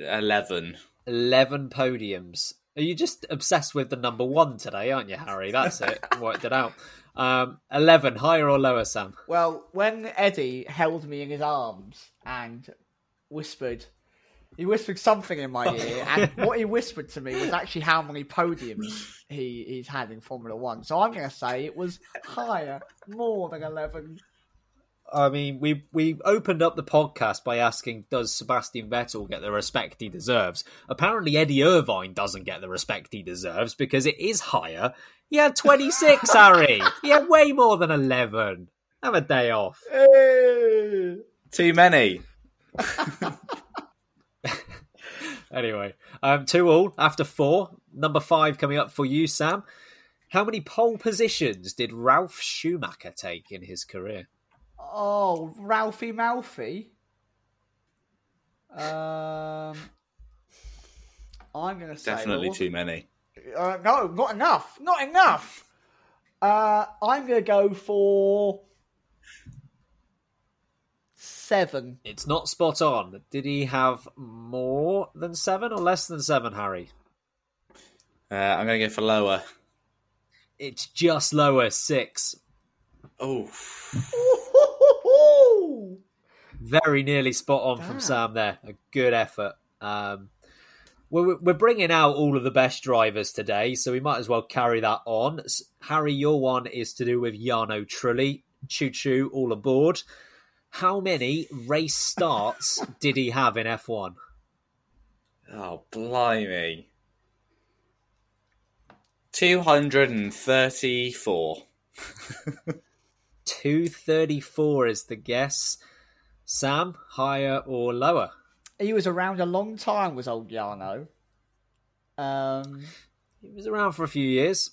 eleven. eleven podiums. Are you just obsessed with the number one today, aren't you, Harry? That's it. Worked it out. Um, eleven, higher or lower, Sam? Well, when Eddie held me in his arms and whispered, he whispered something in my ear, and what he whispered to me was actually how many podiums he, he's had in Formula One. So I'm going to say it was higher, more than eleven. I mean, we we opened up the podcast by asking, does Sebastian Vettel get the respect he deserves? Apparently, Eddie Irvine doesn't get the respect he deserves because it is higher. He had twenty-six, Harry. He had way more than eleven. Have a day off. Hey. Too many. Anyway, um, two all after four. Number five coming up for you, Sam. How many pole positions did Ralf Schumacher take in his career? Oh, Ralphie Malfi. Um, I'm going to say... Definitely too many. Uh, no, not enough. Not enough. Uh, I'm going to go for... seven. It's not spot on. Did he have more than seven or less than seven, Harry? Uh, I'm going to go for lower. It's just lower, six. Oh. Very nearly spot on Damn. From Sam there. A good effort. Um, we're, we're bringing out all of the best drivers today, so we might as well carry that on. Harry, your one is to do with Jarno Trulli. Choo-choo, all aboard. How many race starts did he have in F one? Oh, blimey. two hundred thirty-four. two thirty-four is the guess. Sam, higher or lower? He was around a long time, was old Jarno. Um, he was around for a few years.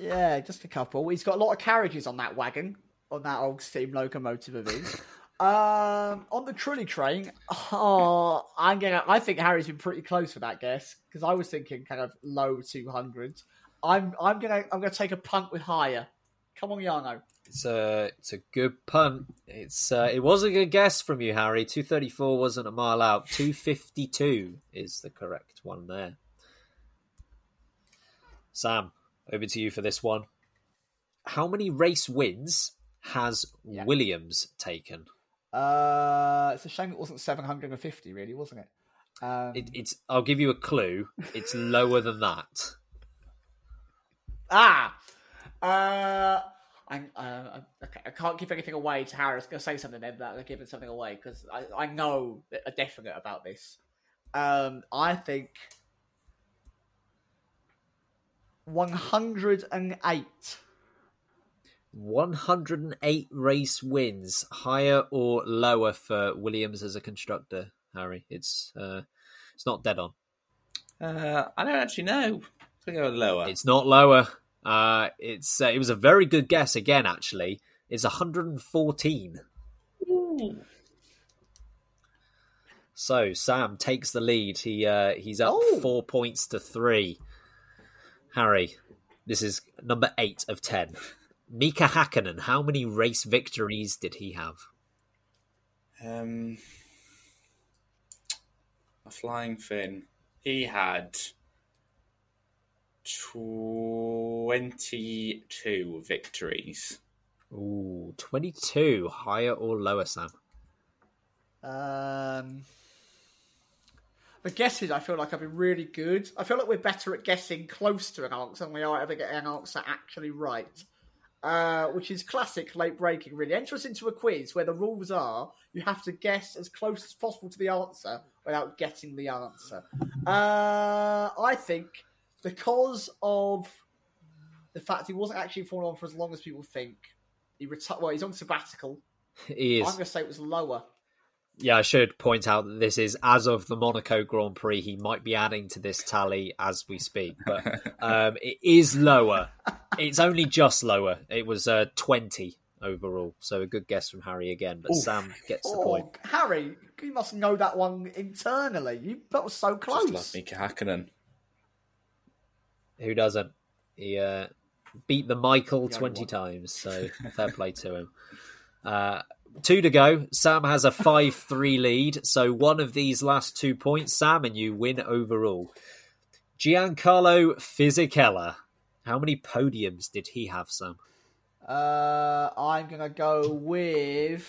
Yeah, just a couple. He's got a lot of carriages on that wagon, on that old steam locomotive of his. um, on the Trulli train, oh, I'm gonna. I think Harry's been pretty close for that guess because I was thinking kind of low two hundreds. I'm I'm gonna I'm gonna take a punt with higher. Come on, Jarno. It's a, it's a good punt. It's uh, it was a good guess from you, Harry. two thirty-four wasn't a mile out. two fifty-two is the correct one there. Sam, over to you for this one. How many race wins has yeah. Williams taken? Uh, it's a shame it wasn't seven hundred fifty, really, wasn't it? Um... it it's. I'll give you a clue. It's lower than that. Ah! Uh, I'm, uh, okay, I can't give anything away to Harry. I was going to say something then, but I'm giving something away because I, I know a definite about this. Um, I think one hundred eight. one hundred eight race wins, higher or lower for Williams as a constructor, Harry? It's uh, it's not dead on. Uh, I don't actually know. I'm going to go lower. It's not lower. Uh, it's uh, it was a very good guess again. Actually, it's one hundred fourteen. Ooh. So Sam takes the lead. He uh, he's up oh. four points to three. Harry, this is number eight of ten. Mika Hakkinen, how many race victories did he have? Um, a flying Finn. He had twenty-two victories. Ooh, twenty-two. Higher or lower, Sam? Um, the guesses, I feel like I've been really good. I feel like we're better at guessing close to an answer than we are ever getting an answer actually right. Uh, which is classic late breaking, really. Enter us into a quiz where the rules are you have to guess as close as possible to the answer without getting the answer. Uh, I think because of the fact he wasn't actually in Formula One for as long as people think, he reti- well, he's on sabbatical. He is. I'm going to say it was lower. Yeah, I should point out that this is as of the Monaco Grand Prix. He might be adding to this tally as we speak, but um, it is lower. It's only just lower. It was uh, twenty overall, so a good guess from Harry again. But Ooh. Sam gets the oh, point. Harry, you must know that one internally. You that was so close. Just love Mika Hakkinen. Who doesn't? He uh, beat the Michael the twenty one. times, so fair play to him. Uh, two to go. Sam has a five three lead, so one of these last two points, Sam, and you win overall. Giancarlo Fisichella. How many podiums did he have, Sam? Uh, I'm going to go with...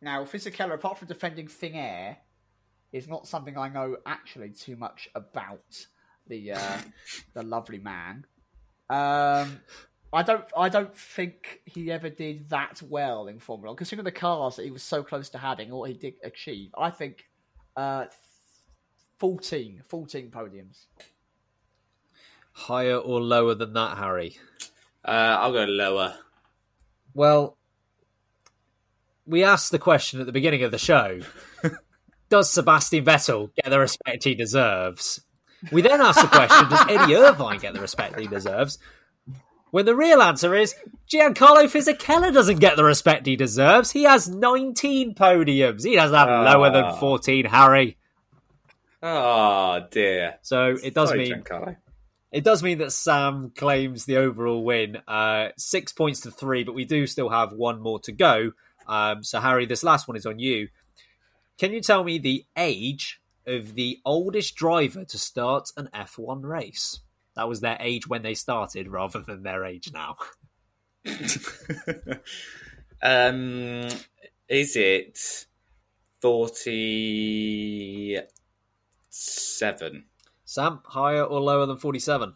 Now, Fisichella, apart from defending Finnair, is not something I know actually too much about, the uh, the lovely man. Um, I don't I don't think he ever did that well in Formula One, considering the cars that he was so close to having or he did achieve. I think uh, fourteen podiums. Higher or lower than that, Harry? Uh, I'll go lower. Well, we asked the question at the beginning of the show. Does Sebastian Vettel get the respect he deserves? We then asked the question, does Eddie Irvine get the respect he deserves? When the real answer is, Giancarlo Fisichella doesn't get the respect he deserves. He has nineteen podiums. He doesn't have oh. lower than fourteen, Harry. Oh, dear. So it does Sorry, mean... Giancarlo. It does mean that Sam claims the overall win, uh, six points to three, but we do still have one more to go. Um, so, Harry, this last one is on you. Can you tell me the age of the oldest driver to start an F one race? That was their age when they started rather than their age now. um, is it forty-seven? Sam, higher or lower than forty-seven?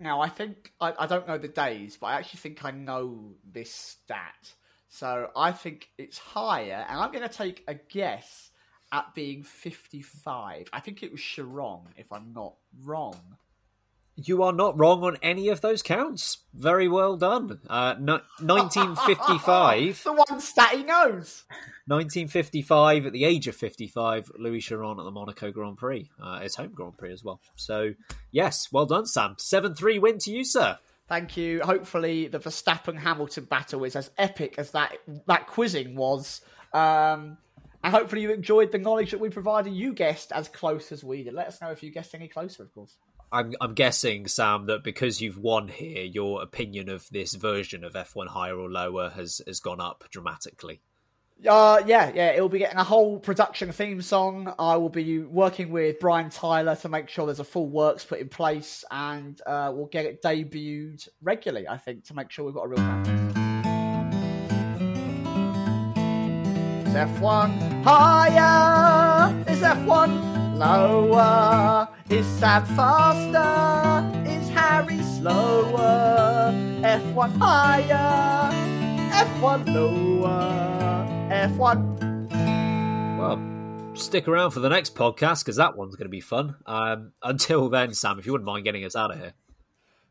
Now, I think... I, I don't know the days, but I actually think I know this stat. So I think it's higher, and I'm going to take a guess at being fifty-five. I think it was Chiron, if I'm not wrong. You are not wrong on any of those counts. Very well done. Uh, no, nineteen fifty-five. The one stat he knows. nineteen fifty-five, at the age of fifty-five, Louis Chiron at the Monaco Grand Prix. Uh, his home Grand Prix as well. So, yes, well done, Sam. seven three win to you, sir. Thank you. Hopefully the Verstappen-Hamilton battle is as epic as that, that quizzing was. Um, and hopefully you enjoyed the knowledge that we provided. You guessed as close as we did. Let us know if you guessed any closer, of course. I'm, I'm guessing, Sam, that because you've won here, your opinion of this version of F one higher or lower has, has gone up dramatically. Uh, yeah, yeah. It'll be getting a whole production theme song. I will be working with Brian Tyler to make sure there's a full works put in place, and uh, we'll get it debuted regularly, I think, to make sure we've got a real fan. Is F one higher? Is F one lower? Is Sam faster? Is Harry slower? F one higher, F one lower, F one. Well, stick around for the next podcast because that one's going to be fun. Um, until then, Sam, if you wouldn't mind getting us out of here.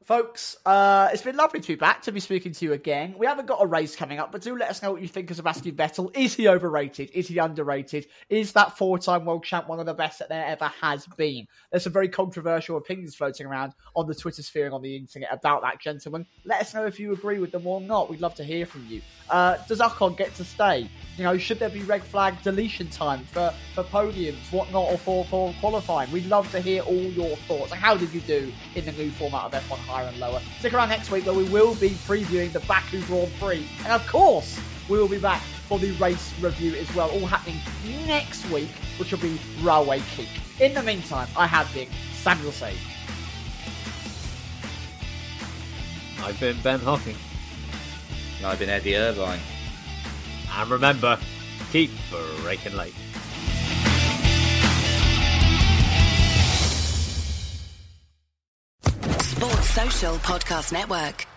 Folks, uh, it's been lovely to be back, to be speaking to you again. We haven't got a race coming up, but do let us know what you think of Sebastian Vettel. Is he overrated? Is he underrated? Is that four-time world champ one of the best that there ever has been? There's some very controversial opinions floating around on the Twitter sphere and on the internet about that gentleman. Let us know if you agree with them or not. We'd love to hear from you. Uh, does Ocon get to stay? You know, should there be red flag deletion time for, for podiums, whatnot, or for, for qualifying? We'd love to hear all your thoughts. And how did you do in the new format of F one Higher and Lower? Stick around next week where we will be previewing the Baku Grand Prix. And of course, we will be back for the race review as well, all happening next week, which will be Railway Kick. In the meantime, I have been Samuel Sage. I've been Ben Hocking. And I've been Eddie Irvine. And remember, keep braking late. Sports Social Podcast Network.